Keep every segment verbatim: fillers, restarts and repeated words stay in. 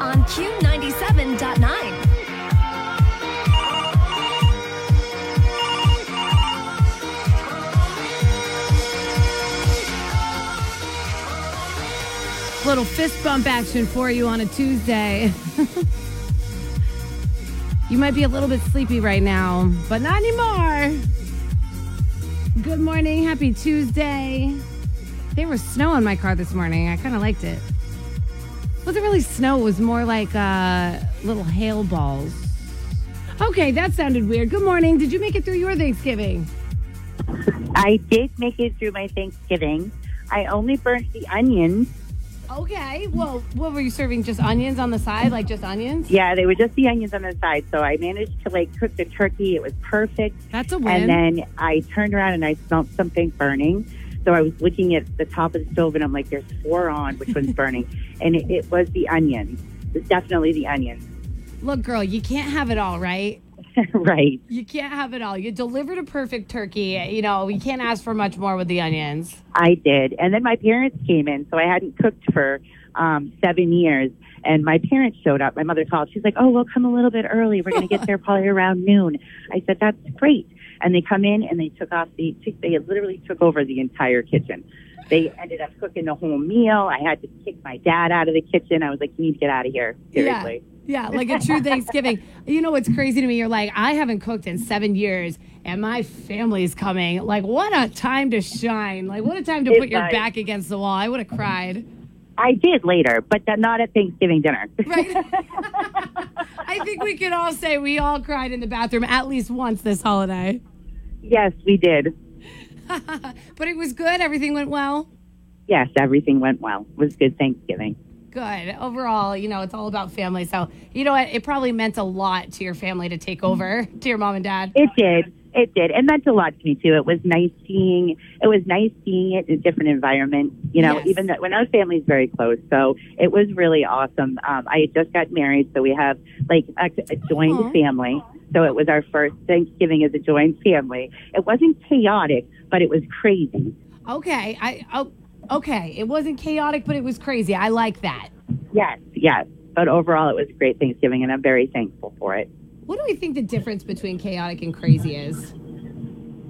on Q ninety-seven point nine. Little fist bump action for you on a Tuesday. You might be a little bit sleepy right now, but not anymore. Good morning. Happy Tuesday. There was snow on my car this morning. I kind of liked it. It wasn't really snow. It was more like uh, little hail balls. Okay, that sounded weird. Good morning. Did you make it through your Thanksgiving? I did make it through my Thanksgiving. I only burnt the onions. Okay. Well, what were you serving? Just onions on the side? Like just onions? Yeah, they were just the onions on the side. So I managed to like cook the turkey. It was perfect. That's a win. And then I turned around and I smelled something burning. So I was looking at the top of the stove, and I'm like, there's four on. Which one's burning? And it, it was the onion. It's definitely the onion. Look, girl, you can't have it all, right? Right. You can't have it all. You delivered a perfect turkey. You know, you can't ask for much more with the onions. I did. And then my parents came in, so I hadn't cooked for um, seven years. And my parents showed up. My mother called. She's like, oh, we'll come a little bit early. We're going to get there probably around noon. I said, that's great. And they come in and they took off the, they literally took over the entire kitchen. They ended up cooking the whole meal. I had to kick my dad out of the kitchen. I was like, you need to get out of here. Seriously. Yeah, yeah, like a true Thanksgiving. You know what's crazy to me? You're like, I haven't cooked in seven years and my family's coming. Like, what a time to shine. Like, what a time to it's put your nice. back against the wall. I would have cried. I did later, but not at Thanksgiving dinner. Right. I think we can all say we all cried in the bathroom at least once this holiday. Yes, we did. But it was good? Everything went well? Yes, everything went well. It was good Thanksgiving. Good. Overall, you know, it's all about family. So, you know what? It probably meant a lot to your family to take over, to your mom and dad. It did. It did. It meant a lot to me, too. It was nice seeing it was nice seeing it in a different environment. You know, yes. Even that when our family's very close. So it was really awesome. Um, I had just got married, so we have, like, a, a joined Aww. family. So it was our first Thanksgiving as a joined family. It wasn't chaotic, but it was crazy. Okay. I oh, okay. It wasn't chaotic, but it was crazy. I like that. Yes, yes. But overall, it was a great Thanksgiving, and I'm very thankful for it. What do we think the difference between chaotic and crazy is?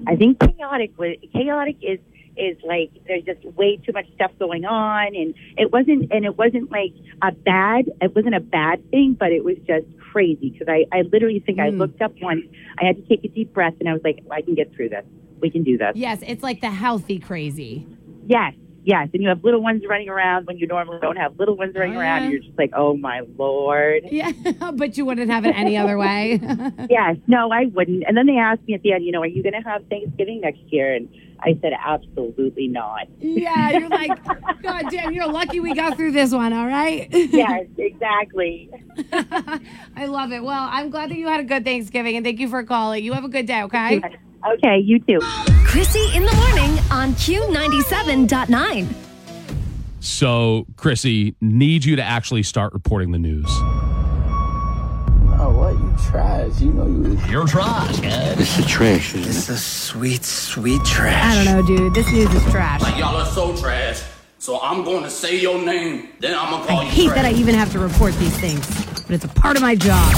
I think chaotic chaotic is is like there's just way too much stuff going on, and it wasn't and it wasn't like a bad it wasn't a bad thing, but it was just crazy because I, I literally think mm. I looked up once. I had to take a deep breath, and I was like, I can get through this. We can do this. Yes, it's like the healthy crazy. Yes. Yes, and you have little ones running around when you normally don't have little ones running uh, around. And you're just like, oh, my Lord. Yeah, but you wouldn't have it any other way. Yes, no, I wouldn't. And then they asked me at the end, you know, are you going to have Thanksgiving next year? And I said, absolutely not. Yeah, you're like, God damn, you're lucky we got through this one, all right? Yes, exactly. I love it. Well, I'm glad that you had a good Thanksgiving, and thank you for calling. You have a good day, okay? Yes. Okay, you too. Krissy in the morning on Q ninety-seven point nine. So, Krissy, need you to actually start reporting the news. Oh, what? You trash. You know you... You're trash, man. This is trash. This is sweet, sweet trash. I don't know, dude. This news is trash. Like, y'all are so trash. So I'm going to say your name, then I'm going to call I you I hate trash. That I even have to report these things, but it's a part of my job.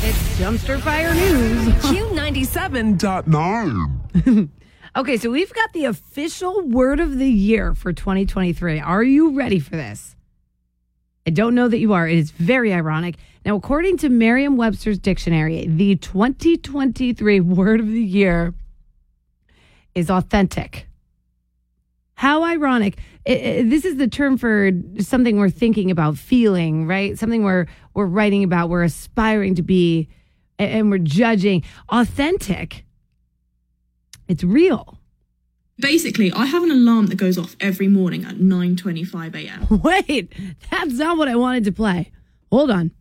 It's Dumpster Fire News. Q ninety-seven point nine. Okay, so we've got the official word of the year for twenty twenty-three. Are you ready for this? I don't know that you are. It is very ironic. Now, according to Merriam-Webster's dictionary, the twenty twenty-three word of the year is authentic. How ironic. It, it, this is the term for something we're thinking about, feeling, right? Something we're we're writing about, we're aspiring to be, and, and we're judging. Authentic. It's real. Basically, I have an alarm that goes off every morning at nine twenty-five a.m. Wait, that's not what I wanted to play. Hold on.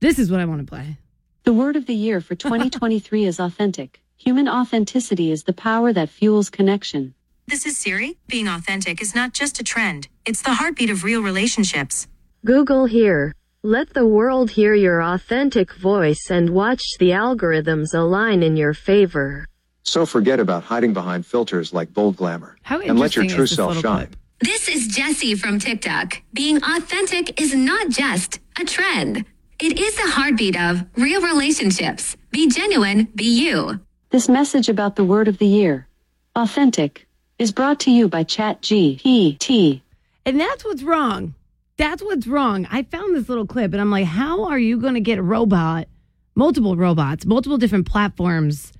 This is what I want to play. The word of the year for twenty twenty-three is authentic. Human authenticity is the power that fuels connection. This is Siri. Being authentic is not just a trend. It's the heartbeat of real relationships. Google here. Let the world hear your authentic voice and watch the algorithms align in your favor. So forget about hiding behind filters like bold glamour. How interesting. And let your true self shine. Clip? This is Jessie from TikTok. Being authentic is not just a trend. It is the heartbeat of real relationships. Be genuine, be you. This message about the word of the year, authentic, is brought to you by ChatGPT. And that's what's wrong. That's what's wrong. I found this little clip and I'm like, how are you going to get a robot, multiple robots, multiple different platforms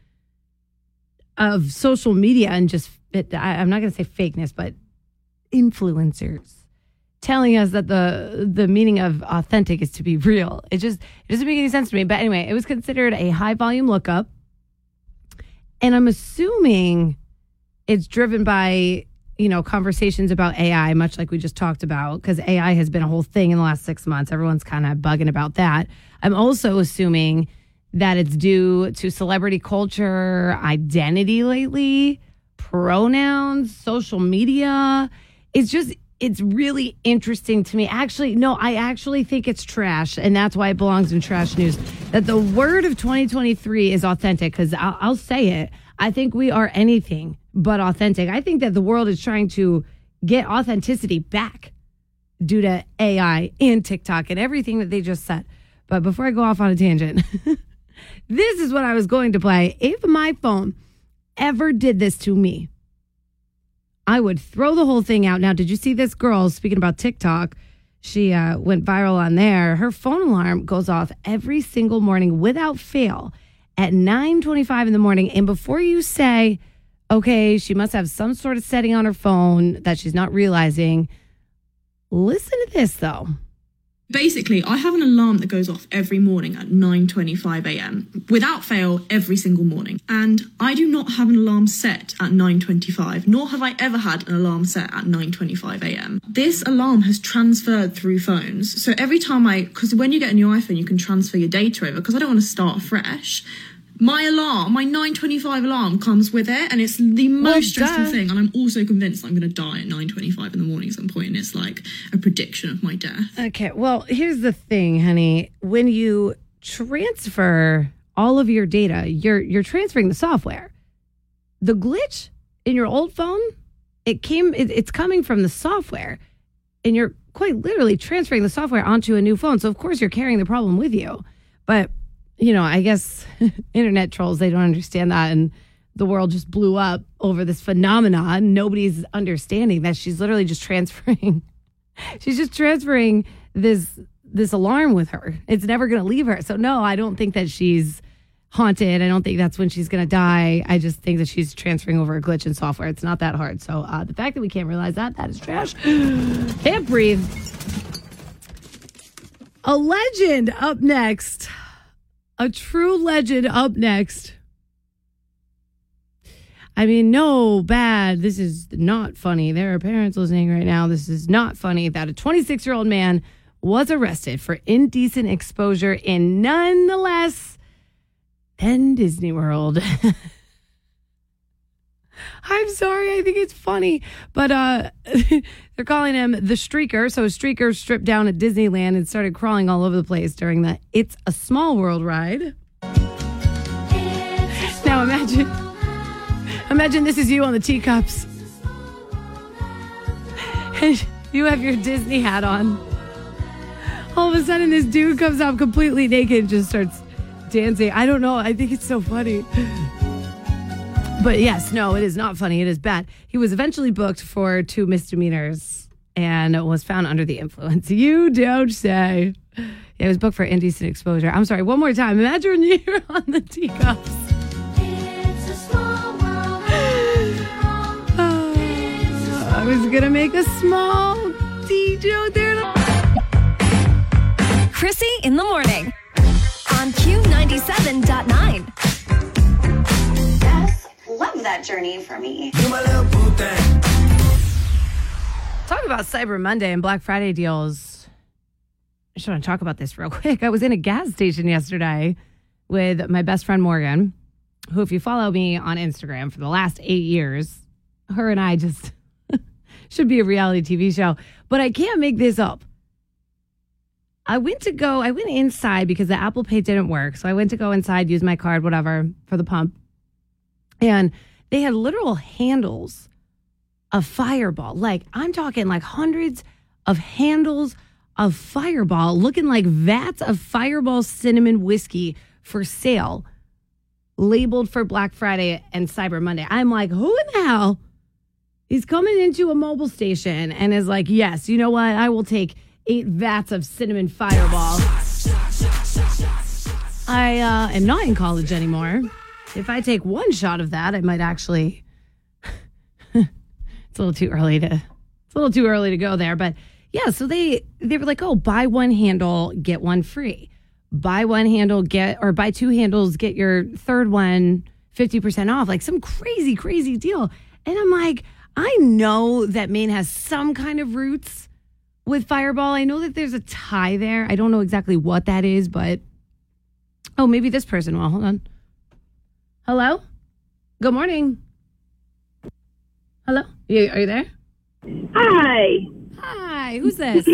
of social media and just, it, I, I'm not going to say fakeness, but influencers telling us that the the meaning of authentic is to be real. It just it doesn't make any sense to me. But anyway, it was considered a high volume lookup. And I'm assuming it's driven by, you know, conversations about A I, much like we just talked about, because A I has been a whole thing in the last six months. Everyone's kind of bugging about that. I'm also assuming that it's due to celebrity culture, identity lately, pronouns, social media. It's just, it's really interesting to me. Actually, no, I actually think it's trash, and that's why it belongs in trash news. That the word of twenty twenty-three is authentic, because I'll, I'll say it. I think we are anything but authentic. I think that the world is trying to get authenticity back due to A I and TikTok and everything that they just said. But before I go off on a tangent, this is what I was going to play. If my phone ever did this to me, I would throw the whole thing out. Now, did you see this girl, speaking about TikTok, she uh, went viral on there. Her phone alarm goes off every single morning without fail at nine twenty-five in the morning. And before you say, okay, she must have some sort of setting on her phone that she's not realizing, listen to this, though. Basically, I have an alarm that goes off every morning at nine twenty-five a.m. without fail every single morning. And I do not have an alarm set at nine twenty-five, nor have I ever had an alarm set at nine twenty-five a.m. This alarm has transferred through phones. So every time I, because when you get a new iPhone, you can transfer your data over, because I don't want to start fresh. My alarm, my nine twenty-five alarm comes with it, and it's the most well, stressful duh. thing. And I'm also convinced I'm going to die at nine twenty-five in the morning at some point, and it's like a prediction of my death. Okay, well, here's the thing, honey. When you transfer all of your data, you're you're transferring the software. The glitch in your old phone, it came. It, it's coming from the software, and you're quite literally transferring the software onto a new phone. So, of course, you're carrying the problem with you, but... You know, I guess internet trolls, they don't understand that. And the world just blew up over this phenomenon. Nobody's understanding that she's literally just transferring. she's just transferring this this alarm with her. It's never going to leave her. So, no, I don't think that she's haunted. I don't think that's when she's going to die. I just think that she's transferring over a glitch in software. It's not that hard. So uh, the fact that we can't realize that, that is trash. Can't breathe. A legend up next. A true legend up next. I mean, no bad. This is not funny. There are parents listening right now. This is not funny that a twenty-six-year-old man was arrested for indecent exposure in none less than Disney World. I'm sorry. I think it's funny. But uh, they're calling him the Streaker. So a streaker stripped down at Disneyland and started crawling all over the place during the It's a Small World ride. Now imagine, imagine this is you on the teacups. And you have your Disney hat on. All of a sudden this dude comes out completely naked and just starts dancing. I don't know. I think it's so funny. But yes, no, it is not funny. It is bad. He was eventually booked for two misdemeanors and was found under the influence. You don't say. It was booked for indecent exposure. I'm sorry, one more time. Imagine you're on the teacups. It's a small world. Oh, I was going to make a small D joke there. Krissy in the Morning on Q ninety-seven point nine. Love that journey for me. Talk about Cyber Monday and Black Friday deals. I just want to talk about this real quick. I was in a gas station yesterday with my best friend, Morgan, who, if you follow me on Instagram for the last eight years, her and I just should be a reality T V show, but I can't make this up. I went to go, I went inside because the Apple Pay didn't work. So I went to go inside, use my card, whatever, for the pump. And they had literal handles of Fireball. Like, I'm talking like hundreds of handles of Fireball, looking like vats of Fireball cinnamon whiskey for sale, labeled for Black Friday and Cyber Monday. I'm like, who in the hell is coming into a mobile station and is like, yes, you know what? I will take eight vats of cinnamon Fireball. I uh, am not in college anymore. If I take one shot of that, I might actually... It's a little too early to... It's a little too early to go there, but... Yeah, so they, they were like, oh, buy one handle, get one free. Buy one handle, get, or buy two handles, get your third one fifty percent off. Like some crazy, crazy deal. And I'm like, I know that Maine has some kind of roots with Fireball. I know that there's a tie there. I don't know exactly what that is, but, oh, maybe this person will. Hold on. Hello? Good morning. Hello? You, are you there? Hi. Hi, who's this?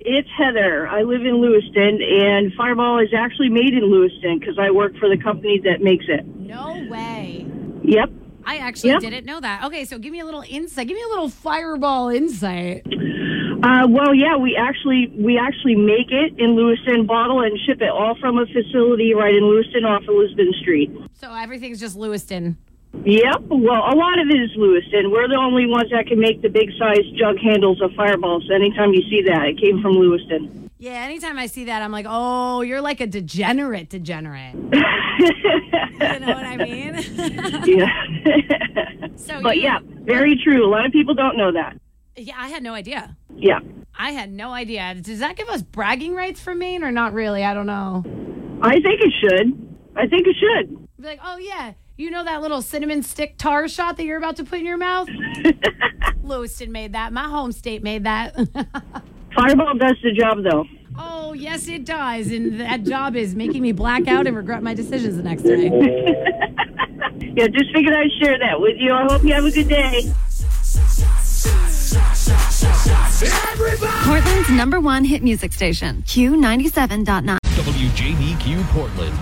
It's Heather. I live in Lewiston, and Fireball is actually made in Lewiston because I work for the company that makes it. No way. Yep. I actually yep. didn't know that. Okay, so give me a little insight. Give me a little Fireball insight. Uh, well, yeah, we actually we actually make it in Lewiston, bottle and ship it all from a facility right in Lewiston off of Lisbon Street. So everything's just Lewiston. Yep. Well, a lot of it is Lewiston. We're the only ones that can make the big size jug handles of Fireballs. So anytime you see that, it came from Lewiston. Yeah, anytime I see that, I'm like, oh, you're like a degenerate degenerate. You know what I mean? Yeah. So, but, you, yeah, very true. A lot of people don't know that. Yeah, I had no idea. Yeah. I had no idea. Does that give us bragging rights for Maine or not really? I don't know. I think it should. I think it should. Be like, oh, yeah. You know that little cinnamon stick tar shot that you're about to put in your mouth? Lewiston made that. My home state made that. Fireball does the job, though. Oh, yes, it does. And that job is making me black out and regret my decisions the next day. Yeah, just figured I'd share that with you. I hope you have a good day. Everybody! Portland's number one hit music station, Q ninety-seven point nine. W J B Q Portland.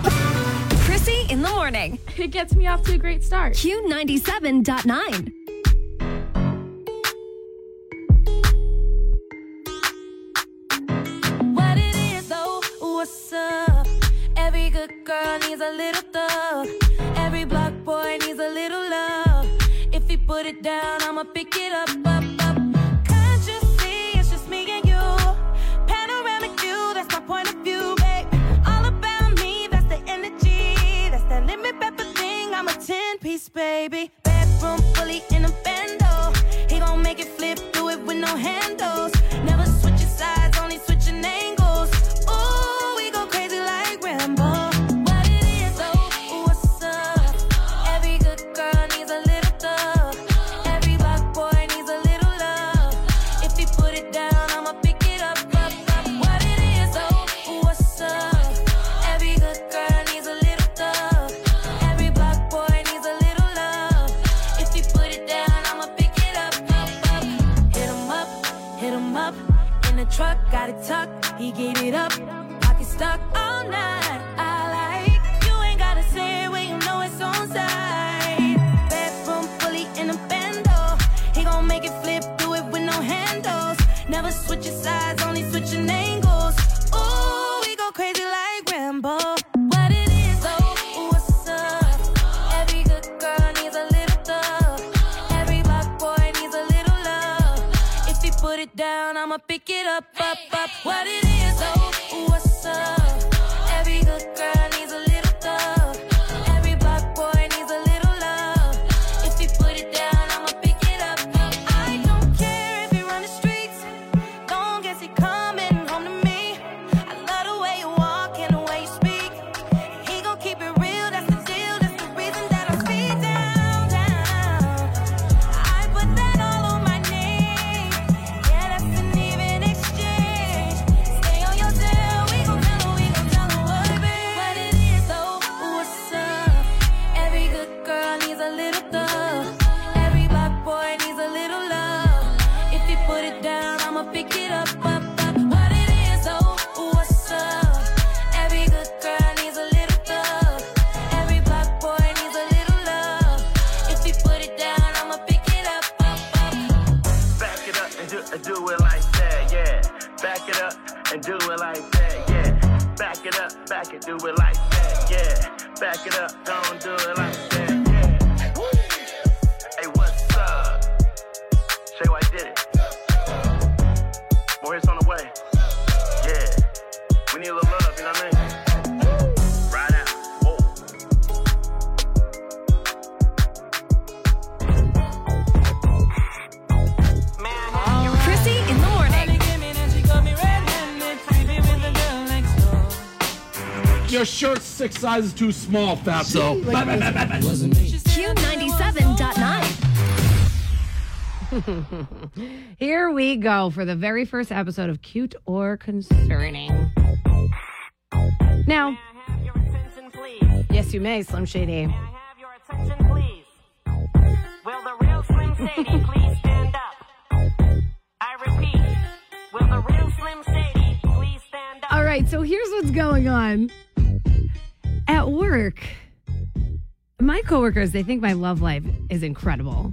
Krissy in the morning. It gets me off to a great start. Q ninety-seven point nine. What it is, though? What's up? Every good girl needs a little thug. Every black boy needs a little love. If he put it down, I'ma pick it up, up, up. Can't you see? It's just me and you. Panoramic view, that's my point of view. ten-piece, baby. Bedroom fully in a bando. He gon' make it flip, do it with no handles. Never switching sides, only switching angles. Ooh, we go crazy like Rambo. What it is, oh, what's up? Every good girl needs a little thug. Every black boy needs a little love. If he put it down, I'ma pick it up, up, up. What it is, oh, what's up? Every good girl needs a little thug. Truck, got it tucked, he gave it up, pocket stuck all night. I like, you ain't gotta say it when you know it's on side. Bedroom fully in a bando, he gon' make it flip, do it with no handles. Never switching sides, only switching angles. Ooh, we go crazy like Rambo. Down, I'ma pick it up, up, up. What it is, oh, what's up? Every good girl needs a little thug. Every black boy needs a little love. If you put it down, I'ma pick it up, up. I don't care if you run the streets, long as you're coming home to me. I love the way you walk and the way you speak. He gon' keep it real, that's the deal, that's the reason that I'm speed down, down. I put that all on my name. Even exchange, stay on your day. up, back it, do it like that, yeah. Back it up, don't do it like that, yeah. Woo! Hey, what's up? Say why I did it. More hits on the way. Yeah, we need a little love, you know what I mean? Your shirt's six sizes too small, Fatso. Q ninety-seven point nine. Here we go for the very first episode of Cute or Concerning. Now, may I have your attention, please? Yes, you may, Slim Shady. May I have your attention, please? Will the real Slim Shady please stand up? I repeat, will the real Slim Shady please stand up? All right, so here's what's going on. At work, my coworkers, they think my love life is incredible.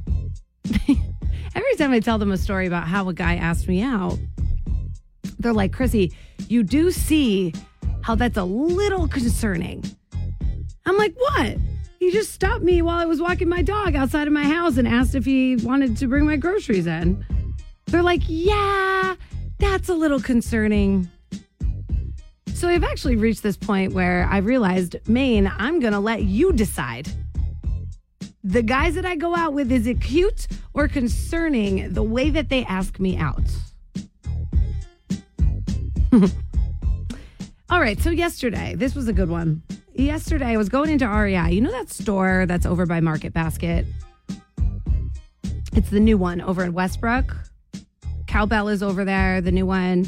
Every time I tell them a story about how a guy asked me out, they're like, Krissy, you do see how that's a little concerning. I'm like, what? He just stopped me while I was walking my dog outside of my house and asked if he wanted to bring my groceries in. They're like, yeah, that's a little concerning. So I've actually reached this point where I realized, Maine, I'm going to let you decide. The guys that I go out with, is it cute or concerning the way that they ask me out? All right, so yesterday, this was a good one. Yesterday, I was going into R E I. You know that store that's over by Market Basket? It's the new one over in Westbrook. Cowbell is over there, the new one.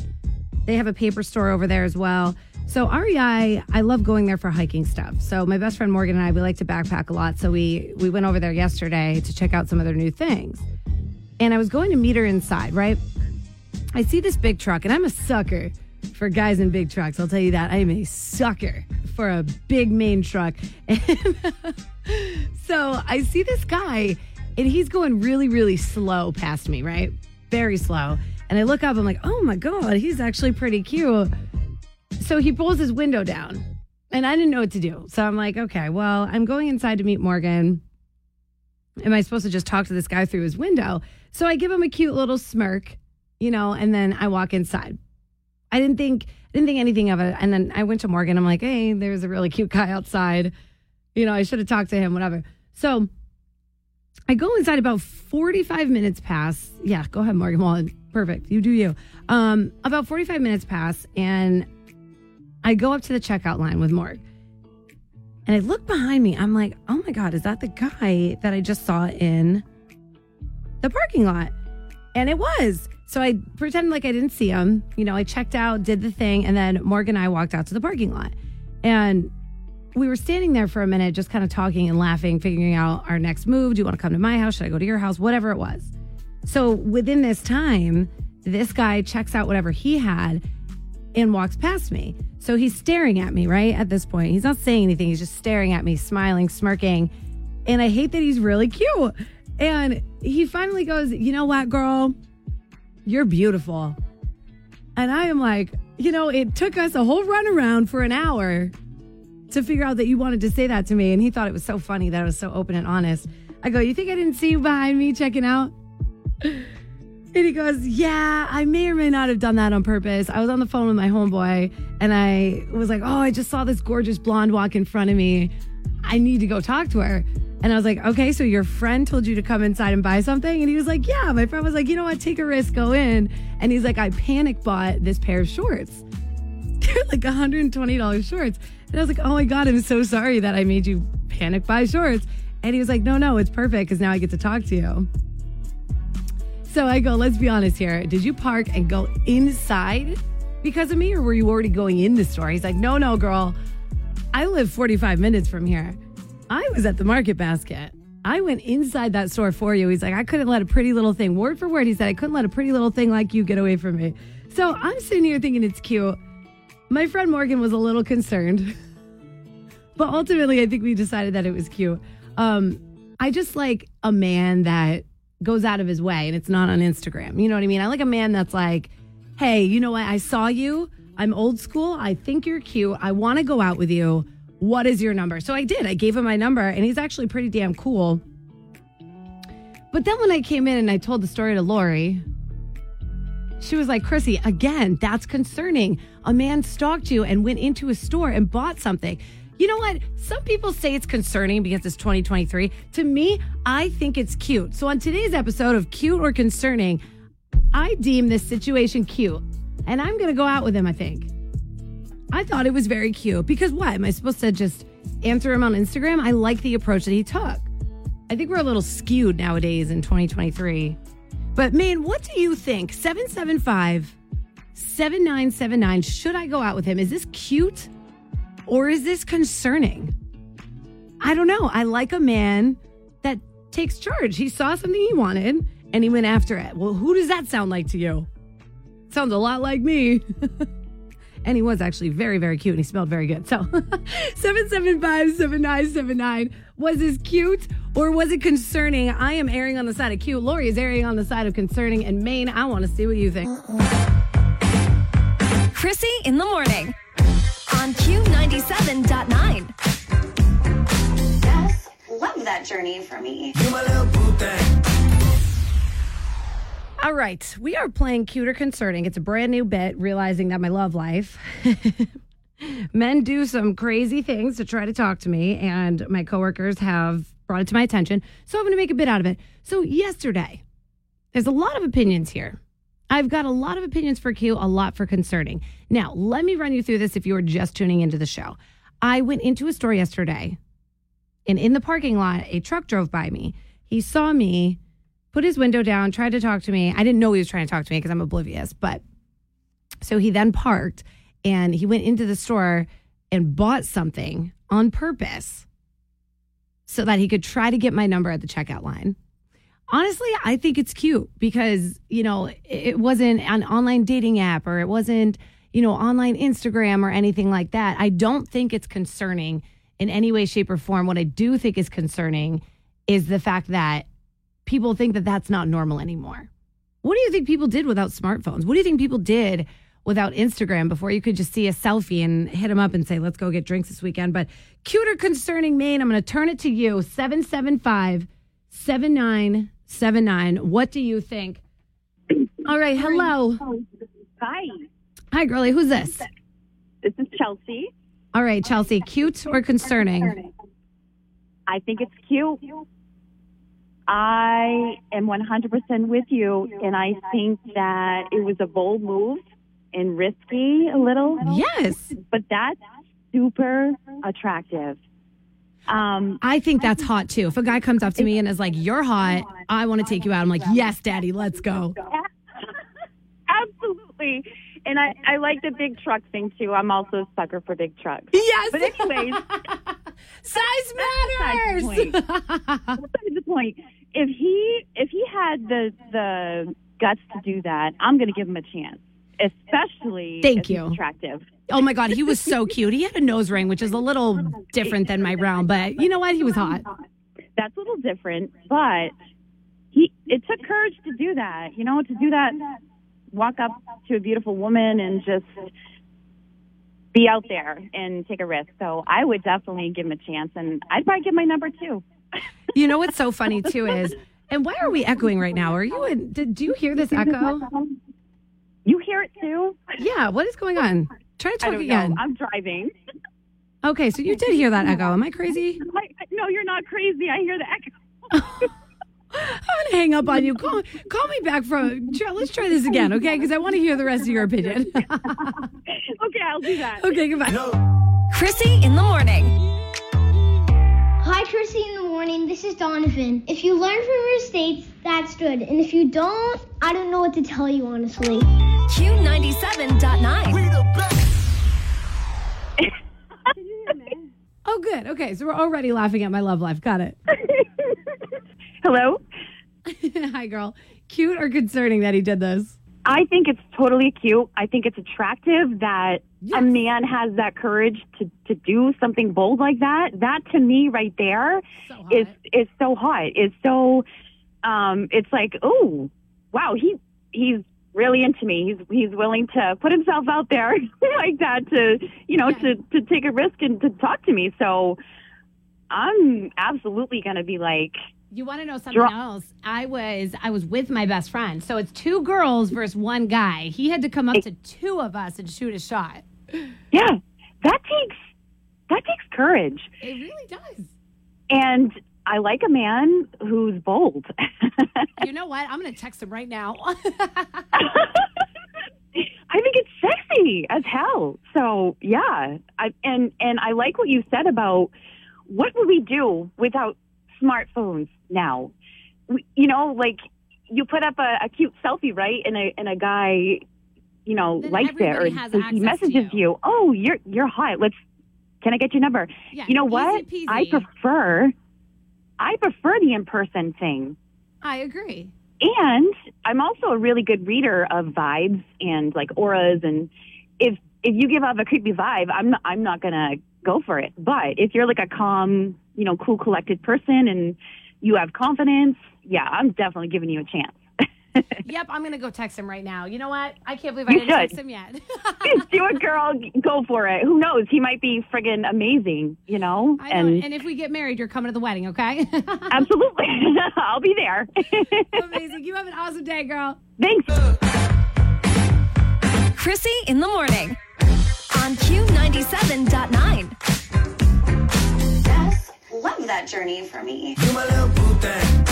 They have a paper store over there as well. So R E I, I love going there for hiking stuff. So my best friend Morgan and I, we like to backpack a lot. So we, we went over there yesterday to check out some of their new things. And I was going to meet her inside, right? I see this big truck, and I'm a sucker for guys in big trucks. I'll tell you that. I am a sucker for a big Maine truck. And so I see this guy, and he's going really, really slow past me, right? Very slow. And I look up, I'm like, oh my God, he's actually pretty cute. So he pulls his window down and I didn't know what to do. So I'm like, okay, well, I'm going inside to meet Morgan. Am I supposed to just talk to this guy through his window? So I give him a cute little smirk, you know, and then I walk inside. I didn't think, I didn't think anything of it. And then I went to Morgan. I'm like, hey, there's a really cute guy outside. You know, I should have talked to him, whatever. So I go inside about forty-five minutes past. Yeah, go ahead, Morgan Wallen. Perfect. You do you. Um, about forty-five minutes pass, and I go up to the checkout line with Morg. And I look behind me. I'm like, oh, my God, is that the guy that I just saw in the parking lot? And it was. So I pretended like I didn't see him. You know, I checked out, did the thing, and then Morg and I walked out to the parking lot. And we were standing there for a minute, just kind of talking and laughing, figuring out our next move. Do you want to come to my house? Should I go to your house? Whatever it was. So within this time, this guy checks out whatever he had and walks past me. So he's staring at me, right? At this point, he's not saying anything. He's just staring at me, smiling, smirking. And I hate that he's really cute. And he finally goes, you know what, girl? You're beautiful. And I am like, you know, it took us a whole runaround for an hour to figure out that you wanted to say that to me. And he thought it was so funny that I was so open and honest. I go, you think I didn't see you behind me checking out? And he goes, yeah, I may or may not have done that on purpose. I was on the phone with my homeboy and I was like, oh, I just saw this gorgeous blonde walk in front of me. I need to go talk to her. And I was like, okay, so your friend told you to come inside and buy something? And he was like, yeah. My friend was like, you know what? Take a risk, go in. And he's like, I panic bought this pair of shorts. They're like one hundred twenty dollars shorts. And I was like, oh my God, I'm so sorry that I made you panic buy shorts. And he was like, no, no, it's perfect because now I get to talk to you. So I go, let's be honest here. Did you park and go inside because of me, or were you already going in the store? He's like, no, no, girl. I live forty-five minutes from here. I was at the Market Basket. I went inside that store for you. He's like, I couldn't let a pretty little thing, word for word. He said, I couldn't let a pretty little thing like you get away from me. So I'm sitting here thinking it's cute. My friend Morgan was a little concerned, but ultimately I think we decided that it was cute. Um, I just like a man that goes out of his way and it's not on Instagram. You know what I mean? I like a man that's like, hey, you know what? I saw you. I'm old school. I think you're cute. I want to go out with you. What is your number? So I did. I gave him my number, and he's actually pretty damn cool. But then when I came in and I told the story to Lori, she was like, Krissy, again, that's concerning. A man stalked you and went into a store and bought something. You know what? Some people say it's concerning because it's twenty twenty-three. To me, I think it's cute. So on today's episode of Cute or Concerning, I deem this situation cute. And I'm going to go out with him, I think. I thought it was very cute. Because what? Am I supposed to just answer him on Instagram? I like the approach that he took. I think we're a little skewed nowadays in twenty twenty-three. But, Maine, what do you think? seven seven five, seven nine seven nine. Should I go out with him? Is this cute or is this concerning? I don't know. I like a man that takes charge. He saw something he wanted and he went after it. Well, who does that sound like to you? It sounds a lot like me. And he was actually very, very cute, and he smelled very good. So seven seven five, seven nine seven nine. Was this cute or was it concerning? I am erring on the side of cute. Lori is erring on the side of concerning. And Maine, I want to see what you think. Krissy in the Morning on Q ninety-seven point nine. Yes, love that journey for me. You're my little boo thing. All right, we are playing Cute or Concerning. It's a brand new bit, realizing that my love life. Men do some crazy things to try to talk to me, and my coworkers have brought it to my attention. So I'm going to make a bit out of it. So yesterday, there's a lot of opinions here. I've got a lot of opinions for Q, a lot for Concerning. Now, let me run you through this if you are just tuning into the show. I went into a store yesterday, and in the parking lot, a truck drove by me. He saw me. Put his window down, tried to talk to me. I didn't know he was trying to talk to me because I'm oblivious. But so he then parked and he went into the store and bought something on purpose so that he could try to get my number at the checkout line. Honestly, I think it's cute because, you know, it wasn't an online dating app or it wasn't, you know, online Instagram or anything like that. I don't think it's concerning in any way, shape, or form. What I do think is concerning is the fact that people think that that's not normal anymore. What do you think people did without smartphones? What do you think people did without Instagram before you could just see a selfie and hit them up and say, let's go get drinks this weekend? But cute or concerning, Maine, I'm going to turn it to you. seven seven five, seven nine seven nine. What do you think? All right. Hello. Hi. Hi, girlie. Who's this? This is Chelsea. All right, Chelsea. Cute or concerning? I think it's cute. I am one hundred percent with you, and I think that it was a bold move and risky a little. Yes. But that's super attractive. Um, I think that's hot, too. If a guy comes up to me and is like, you're hot, I want to take you out. I'm like, yes, Daddy, let's go. Absolutely. And I, I like the big truck thing, too. I'm also a sucker for big trucks. Yes. But anyways. Size matters. That's the point. If he if he had the the guts to do that, I'm going to give him a chance, especially Thank if you. He's attractive. Oh, my God. He was so cute. He had a nose ring, which is a little different than my brown. But you know what? He was hot. That's a little different. But he it took courage to do that, you know, to do that, walk up to a beautiful woman and just be out there and take a risk. So I would definitely give him a chance, and I'd probably give my number too. You know what's so funny too is, and why are we echoing right now? Are you? In, did, do you hear this echo? You hear it too? Yeah. What is going on? Try to talk I don't again. Know. I'm driving. Okay, so you did hear that echo. Am I crazy? I, no, you're not crazy. I hear the echo. I'm gonna hang up on you. Call, call me back from. Let's try this again, okay? Because I want to hear the rest of your opinion. Okay, I'll do that. Okay, goodbye. No. Krissy in the Morning. Hi, Krissy in the Morning. This is Donovan. If you learn from your mistakes, that's good. And if you don't, I don't know what to tell you, honestly. Q ninety-seven point nine. We the best. Did you hear me? Oh, good. Okay, so we're already laughing at my love life. Got it. Hello? Hi, girl. Cute or concerning that he did this? I think it's totally cute. I think it's attractive that yes. a man has that courage to, to do something bold like that. That, to me, right there so is, is so hot. It's so, um, it's like, oh, wow, he he's really into me. He's he's willing to put himself out there like that to, you know, yeah. to, to take a risk and to talk to me. So I'm absolutely going to be like... You want to know something Dr- else? I was I was with my best friend. So it's two girls versus one guy. He had to come up to two of us and shoot a shot. Yeah, that takes that takes courage. It really does. And I like a man who's bold. You know what? I'm going to text him right now. I think it's sexy as hell. So, yeah. I, and, and I like what you said about what would we do without smartphones now? We, you know, like you put up a, a cute selfie, right? And a, and a guy, you know, then likes it or he messages you. you. Oh, you're, you're hot. Let's, can I get your number? Yeah, you know what? Peasy. I prefer... I prefer the in-person thing. I agree. And I'm also a really good reader of vibes and like auras. And if if you give off a creepy vibe, I'm not, I'm not going to go for it. But if you're like a calm, you know, cool, collected person and you have confidence, yeah, I'm definitely giving you a chance. Yep, I'm going to go text him right now. You know what? I can't believe I you didn't should. text him yet. Do it, girl. Go for it. Who knows? He might be friggin' amazing, you know? I know. And, and if we get married, you're coming to the wedding, okay? Absolutely. I'll be there. Amazing. You have an awesome day, girl. Thanks. Krissy in the Morning on Q ninety-seven point nine. Beth, love that journey for me. You my little boo thing.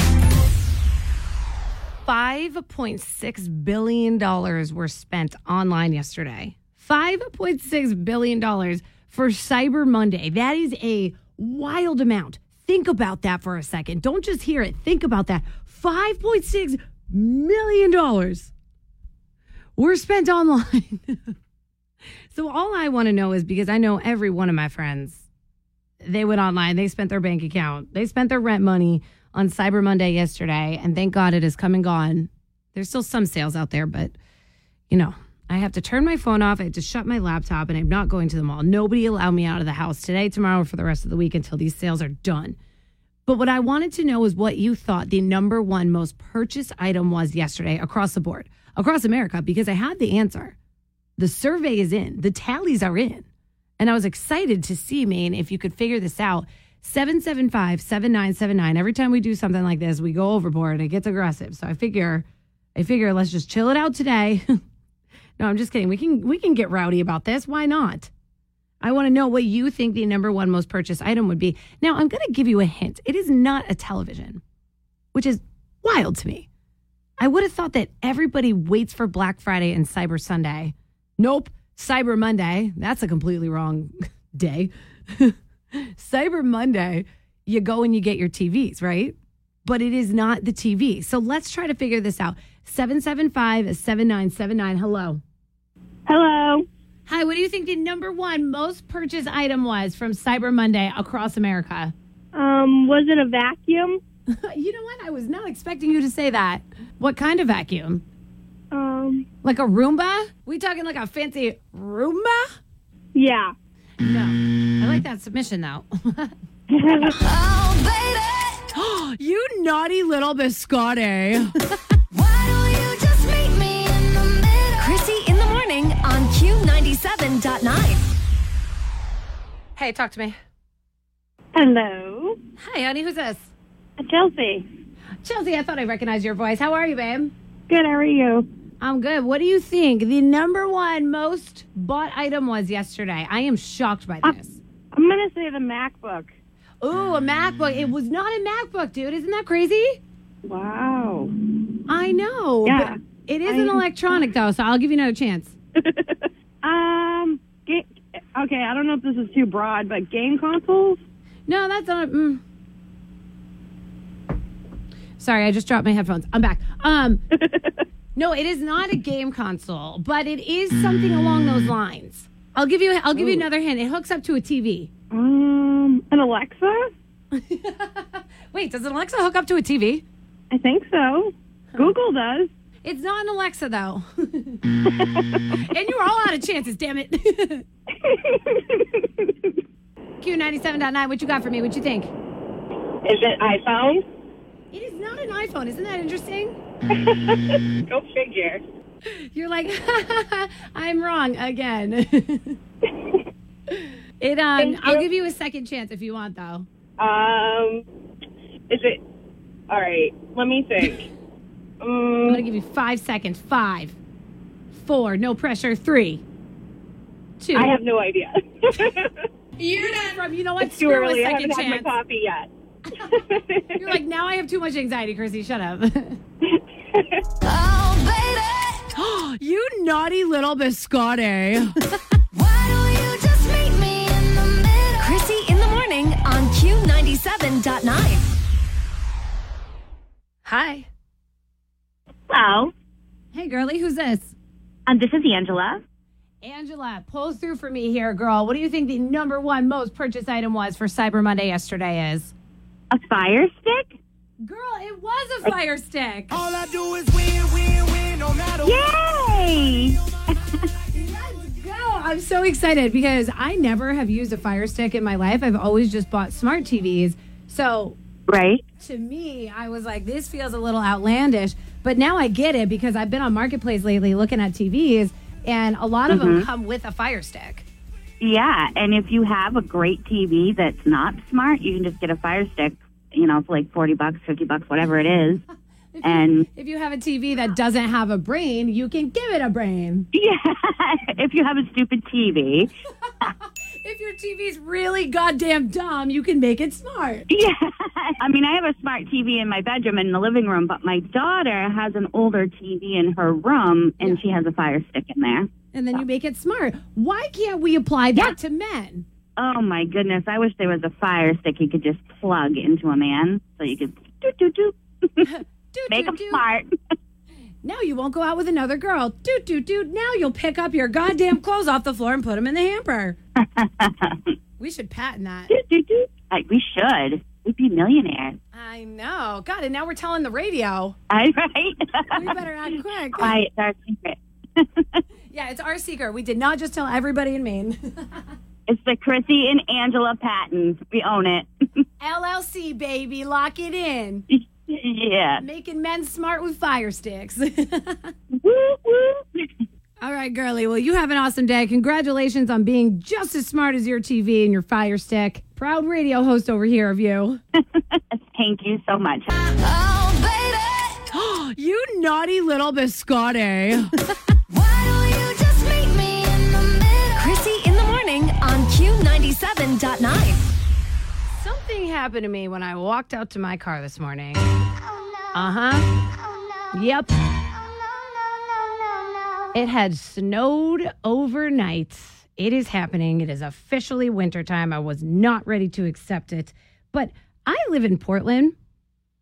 five point six billion dollars were spent online yesterday. five point six billion dollars for Cyber Monday. That is a wild amount. Think about that for a second. Don't just hear it. Think about that. five point six million dollars were spent online. So all I want to know is, because I know every one of my friends, they went online, they spent their bank account, they spent their rent money on Cyber Monday yesterday, and thank God it has come and gone. There's still some sales out there, but, you know, I have to turn my phone off. I have to shut my laptop, and I'm not going to the mall. Nobody allow me out of the house today, tomorrow, for the rest of the week until these sales are done. But what I wanted to know is what you thought the number one most purchased item was yesterday across the board, across America, because I had the answer. The survey is in. The tallies are in. And I was excited to see, Maine, if you could figure this out. seven seven five, seven nine seven nine. Every time we do something like this, we go overboard and it gets aggressive. So I figure, I figure let's just chill it out today. No, I'm just kidding. We can we can get rowdy about this. Why not? I want to know what you think the number one most purchased item would be. Now, I'm going to give you a hint. It is not a television, which is wild to me. I would have thought that everybody waits for Black Friday and Cyber Sunday. Nope. Cyber Monday. That's a completely wrong day. Cyber Monday, you go and you get your T Vs, right? But it is not the T V. So let's try to figure this out. seven seven five, seven nine seven nine. Hello. Hello. Hi, what do you think the number one most purchased item was from Cyber Monday across America? Um, was it a vacuum? You know what? I was not expecting you to say that. What kind of vacuum? Um. Like a Roomba? We talking like a fancy Roomba? Yeah. No. I like that submission, though. Oh, baby. You naughty little biscotti. Why don't you just meet me in the middle? Krissy in the Morning on Q ninety-seven point nine. Hey, talk to me. Hello. Hi, honey. Who's this? Chelsea. Chelsea, I thought I recognized your voice. How are you, babe? Good. How are you? I'm good. What do you think the number one most bought item was yesterday? I am shocked by this. I- I'm going to say the MacBook. Ooh, a MacBook. It was not a MacBook, dude. Isn't that crazy? Wow. I know. Yeah. It is I... an electronic, though, so I'll give you another chance. um, ga- Okay, I don't know if this is too broad, but game consoles? No, that's not... Mm. Sorry, I just dropped my headphones. I'm back. Um, No, it is not a game console, but it is something along those lines. I'll give you I'll give Ooh. you another hint. It hooks up to a T V. Um, an Alexa? Wait, does an Alexa hook up to a T V? I think so. Huh. Google does. It's not an Alexa, though. And you were all out of chances, damn it. Q ninety-seven point nine, what you got for me? What you think? Is it iPhone? It is not an iPhone. Isn't that interesting? Go figure. You're like, ha, ha, ha, I'm wrong again. It um, I'll give you a second chance if you want, though. Um, is it all right? Let me think. um, I'm gonna give you five seconds. Five, four, no pressure. Three, two. I have no idea. You're not from. You know what? It's too early. I haven't had my coffee yet. You're like, now I have too much anxiety, Krissy. Shut up. Oh, baby. You naughty little biscotti. Why don't you just meet me in the middle? Krissy in the Morning on Q ninety-seven point nine. Hi. Hello. Hey, girlie. Who's this? Um, this is Angela. Angela, pull through for me here, girl. What do you think the number one most purchased item was for Cyber Monday yesterday is? A Fire Stick? Girl, it was a Fire Stick. All I do is win, win, win, no matter what. Yay! Let's go. I'm so excited because I never have used a Fire Stick in my life. I've always just bought smart T Vs. So right. To me, I was like, this feels a little outlandish. But now I get it because I've been on Marketplace lately looking at T Vs, and a lot of mm-hmm. them come with a Fire Stick. Yeah, and if you have a great T V that's not smart, you can just get a Fire Stick, you know, for like forty bucks, fifty bucks, whatever it is. if and you, if you have a T V that doesn't have a brain, you can give it a brain. Yeah, if you have a stupid T V. If your T V's really goddamn dumb, you can make it smart. Yeah, I mean, I have a smart T V in my bedroom and in the living room, but my daughter has an older T V in her room, and yeah. she has a Fire Stick in there. And then so. You make it smart. Why can't we apply that yeah. to men? Oh, my goodness. I wish there was a Fire Stick you could just plug into a man so you could do-do-do. Make him smart. Now you won't go out with another girl. Do-do-do. Now you'll pick up your goddamn clothes off the floor and put them in the hamper. We should patent that. Do-do-do. Like, we should. We'd be millionaires. I know. God, and now we're telling the radio. I right. We better act quick. Quiet, our secret. Yeah, it's our secret. We did not just tell everybody in Maine. It's the Krissy and Angela patent. We own it. L L C, baby. Lock it in. Yeah. Making men smart with Fire Sticks. Woo, woo. All right, girlie. Well, you have an awesome day. Congratulations on being just as smart as your T V and your Fire Stick. Proud radio host over here of you. Thank you so much. Oh, baby. You naughty little biscotti. Something happened to me when I walked out to my car this morning. Oh, no. Uh-huh. Oh, no. Yep. Oh, no, no, no, no. It had snowed overnight. It is happening. It is officially wintertime. I was not ready to accept it. But I live in Portland,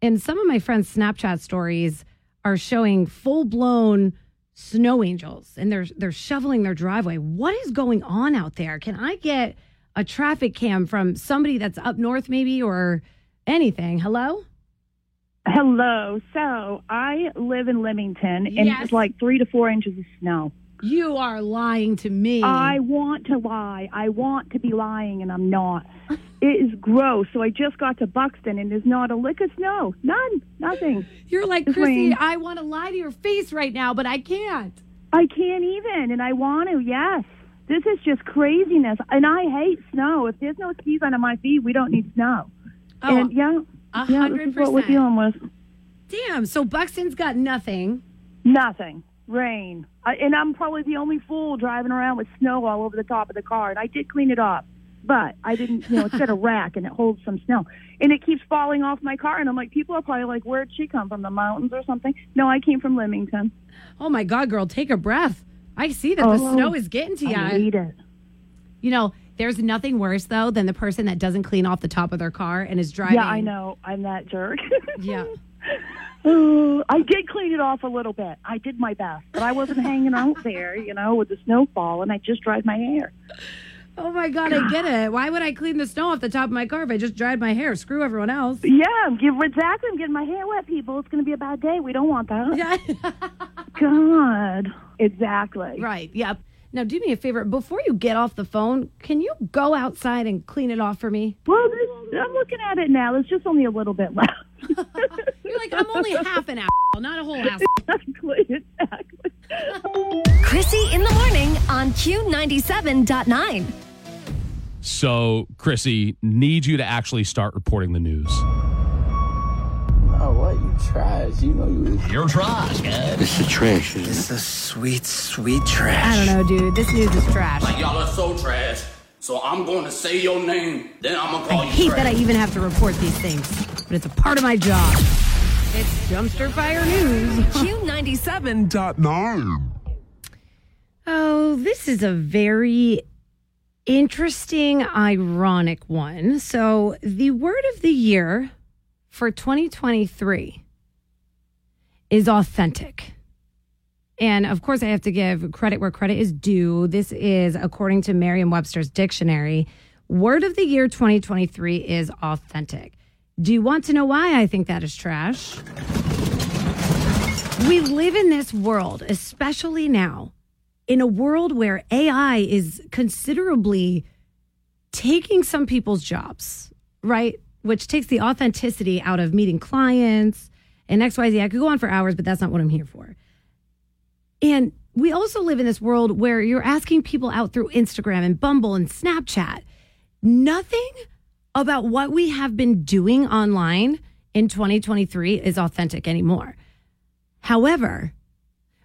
and some of my friends' Snapchat stories are showing full-blown snow angels, and they're they're shoveling their driveway. What is going on out there? Can I get a traffic cam from somebody that's up north maybe or anything? Hello? Hello. So I live in Limington, and yes. It's like three to four inches of snow. You are lying to me. I want to lie. I want to be lying, and I'm not. It is gross. So I just got to Buxton, and there's not a lick of snow. None. Nothing. You're like, it's Krissy, rain. I want to lie to your face right now, but I can't. I can't even, and I want to, yes. This is just craziness, and I hate snow. If there's no skis under my feet, we don't need snow. Oh, and yeah, one hundred percent. Yeah, this is what we're dealing with. Damn, so Buxton's got nothing. Nothing. Rain. I, and I'm probably the only fool driving around with snow all over the top of the car, and I did clean it off, but I didn't, you know, it's got a rack, and it holds some snow. And it keeps falling off my car, and I'm like, people are probably like, where'd she come from, the mountains or something? No, I came from Limington. Oh, my God, girl, take a breath. I see that oh, the snow is getting to you. I need it. You know, there's nothing worse, though, than the person that doesn't clean off the top of their car and is driving. Yeah, I know. I'm that jerk. Yeah. Ooh, I did clean it off a little bit. I did my best. But I wasn't hanging out there, you know, with the snowfall, and I just dried my hair. Oh, my God, I get it. Why would I clean the snow off the top of my car if I just dried my hair? Screw everyone else. Yeah, I'm getting, exactly. I'm getting my hair wet, people. It's going to be a bad day. We don't want that. Yeah. God. Exactly. Right. Yep. Now, do me a favor. Before you get off the phone, can you go outside and clean it off for me? Well, I'm looking at it now. It's just only a little bit left. You're like, I'm only half an asshole, not a whole asshole. Exactly. Exactly. Krissy in the Morning on Q ninety-seven point nine. So, Krissy, need you to actually start reporting the news. Oh, what? You trash. You know you... You're trash, man. This is trash, isn't it? This is sweet, sweet trash. I don't know, dude. This news is trash. Like, y'all are so trash. So I'm going to say your name, then I'm going to call I you I hate trash. That I even have to report these things, but it's a part of my job. It's Dumpster Fire News. Q ninety-seven point nine. Oh, this is a very interesting, ironic one. So the word of the year for twenty twenty-three is authentic. And, of course, I have to give credit where credit is due. This is, according to Merriam-Webster's dictionary, word of the year twenty twenty-three is authentic. Do you want to know why I think that is trash? We live in this world, especially now, in a world where A I is considerably taking some people's jobs, right? Which takes the authenticity out of meeting clients and X Y Z. I could go on for hours, but that's not what I'm here for. And we also live in this world where you're asking people out through Instagram and Bumble and Snapchat. Nothing about what we have been doing online in twenty twenty-three is authentic anymore. However,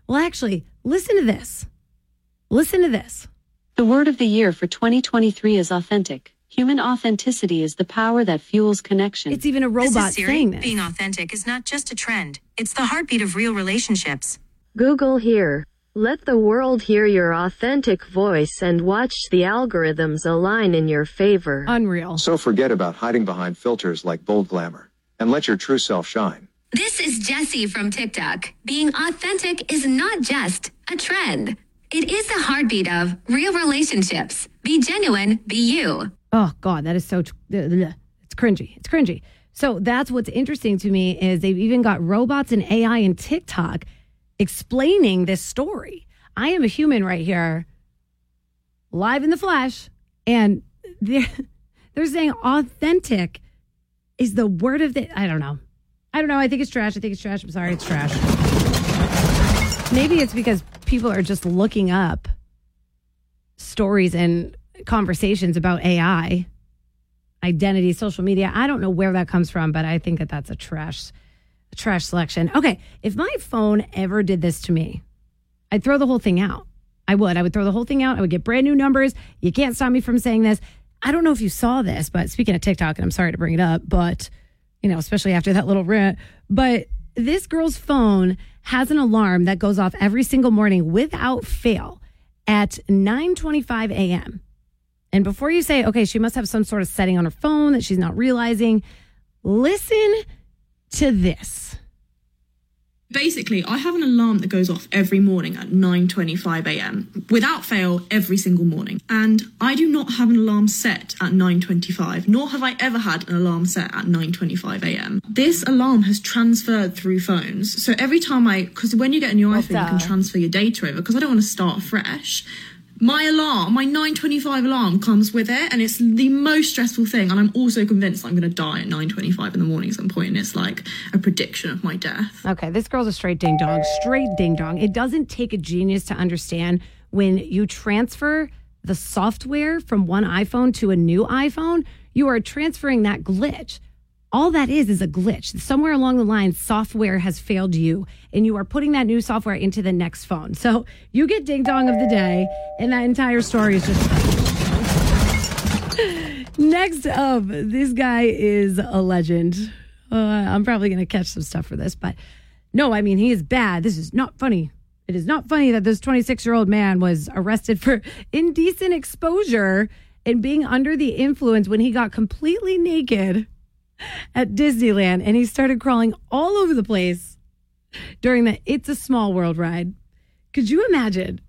well, actually, listen to this. Listen to this. The word of the year for twenty twenty-three is authentic. Human authenticity is the power that fuels connection. It's even a robot saying this. Being authentic is not just a trend. It's the heartbeat of real relationships. Google here. Let the world hear your authentic voice and watch the algorithms align in your favor. Unreal. So forget about hiding behind filters like bold glamour and let your true self shine. This is Jessie from TikTok. Being authentic is not just a trend. It is the heartbeat of real relationships. Be genuine, be you. Oh, God, that is so... It's cringy. It's cringy. So that's what's interesting to me is they've even got robots and A I and TikTok explaining this story. I am a human right here, live in the flesh, and they're, they're saying authentic is the word of the... I don't know. I don't know. I think it's trash. I think it's trash. I'm sorry. It's trash. Maybe it's because people are just looking up stories and conversations about A I, identity, social media. I don't know where that comes from, but I think that that's a trash... trash selection. Okay, if my phone ever did this to me, I'd throw the whole thing out. I would. I would throw the whole thing out. I would get brand new numbers. You can't stop me from saying this. I don't know if you saw this, but speaking of TikTok, and I'm sorry to bring it up, but, you know, especially after that little rant, but this girl's phone has an alarm that goes off every single morning without fail at nine twenty-five a.m. And before you say, okay, she must have some sort of setting on her phone that she's not realizing, listen to this. Basically, I have an alarm that goes off every morning at nine twenty-five a.m. without fail every single morning. And I do not have an alarm set at nine twenty-five, nor have I ever had an alarm set at nine twenty-five a.m. This alarm has transferred through phones. So every time I, because when you get a new iPhone, you can transfer your data over because I don't want to start fresh. My alarm, my nine twenty-five alarm comes with it, and it's the most stressful thing. And I'm also convinced I'm going to die at nine twenty-five in the morning at some point, and it's like a prediction of my death. Okay, this girl's a straight ding-dong, straight ding-dong. It doesn't take a genius to understand when you transfer the software from one iPhone to a new iPhone, you are transferring that glitch. All that is is a glitch. Somewhere along the line, software has failed you, and you are putting that new software into the next phone. So you get ding-dong of the day, and that entire story is just... Next up, this guy is a legend. Uh, I'm probably going to catch some stuff for this, but no, I mean, he is bad. This is not funny. It is not funny that this twenty-six-year-old man was arrested for indecent exposure and being under the influence when he got completely naked at Disneyland, and he started crawling all over the place during the It's a Small World ride. Could you imagine?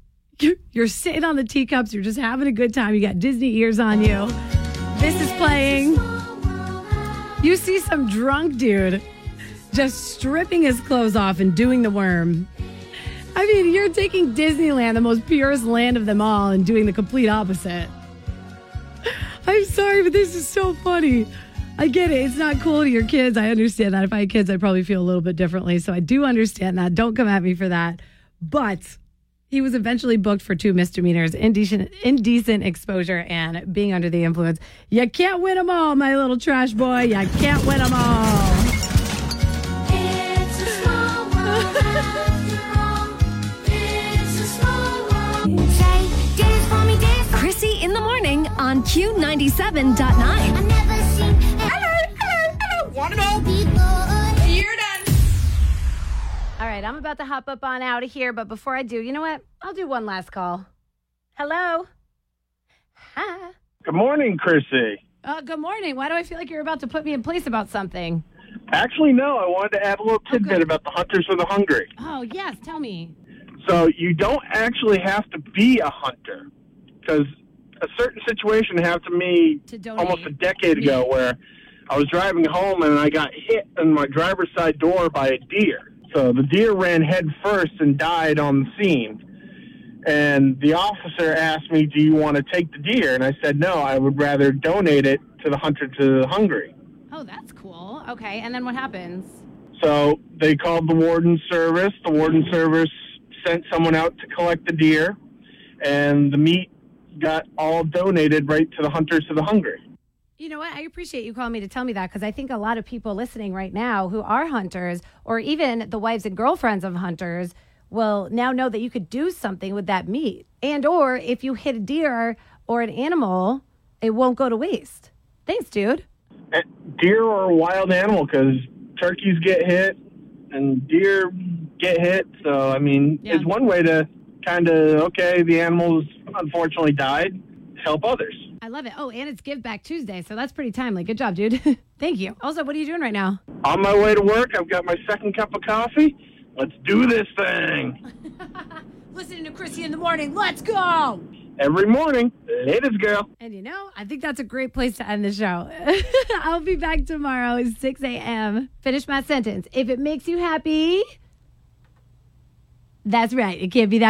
You're sitting on the teacups, you're just having a good time, you got Disney ears on you, this is playing. You see some drunk dude just stripping his clothes off and doing the worm. I mean, you're taking Disneyland, the most purest land of them all, and doing the complete opposite. I'm sorry, but this is so funny. I get it. It's not cool to your kids. I understand that. If I had kids, I'd probably feel a little bit differently. So I do understand that. Don't come at me for that. But He was eventually booked for two misdemeanors, indecent, indecent exposure, and being under the influence. You can't win them all, my little trash boy. You can't win them all. It's a small world after all. It's a small world. Say, dance for me, dance for me. Krissy in the Morning on Q ninety-seven point nine. I've never seen it. Hello, hello, hello. Want it all? You're done. All right, I'm about to hop up on out of here, but before I do, you know what? I'll do one last call. Hello? Hi. Good morning, Krissy. Uh, good morning. Why do I feel like you're about to put me in place about something? Actually, no. I wanted to add a little tidbit oh, about the Hunters to the Hungry. Oh, yes. Tell me. So you don't actually have to be a hunter, because a certain situation happened to me to almost a decade ago where I was driving home and I got hit in my driver's side door by a deer. So the deer ran head first and died on the scene. And the officer asked me, do you want to take the deer? And I said, no, I would rather donate it to the Hunter to the Hungry. Oh, that's cool. Okay, and then what happens? So they called the warden service. The warden service sent someone out to collect the deer. And the meat got all donated right to the Hunters to the Hungry. You know what? I appreciate you calling me to tell me that, because I think a lot of people listening right now who are hunters, or even the wives and girlfriends of hunters, will now know that you could do something with that meat. And or if you hit a deer or an animal, it won't go to waste. Thanks, dude. Deer or a wild animal, because turkeys get hit and deer get hit. So, I mean, yeah. It's one way to kind of, okay, the animals unfortunately died, help others. I love it. Oh, and it's Give Back Tuesday, so that's pretty timely. Good job, dude. Thank you. Also, what are you doing right now? On my way to work. I've got my second cup of coffee. Let's do this thing. Listening to Krissy in the Morning. Let's go. Every morning. Latest, girl. And you know, I think that's a great place to end the show. I'll be back tomorrow at six a.m. Finish my sentence. If it makes you happy, that's right. It can't be that bad.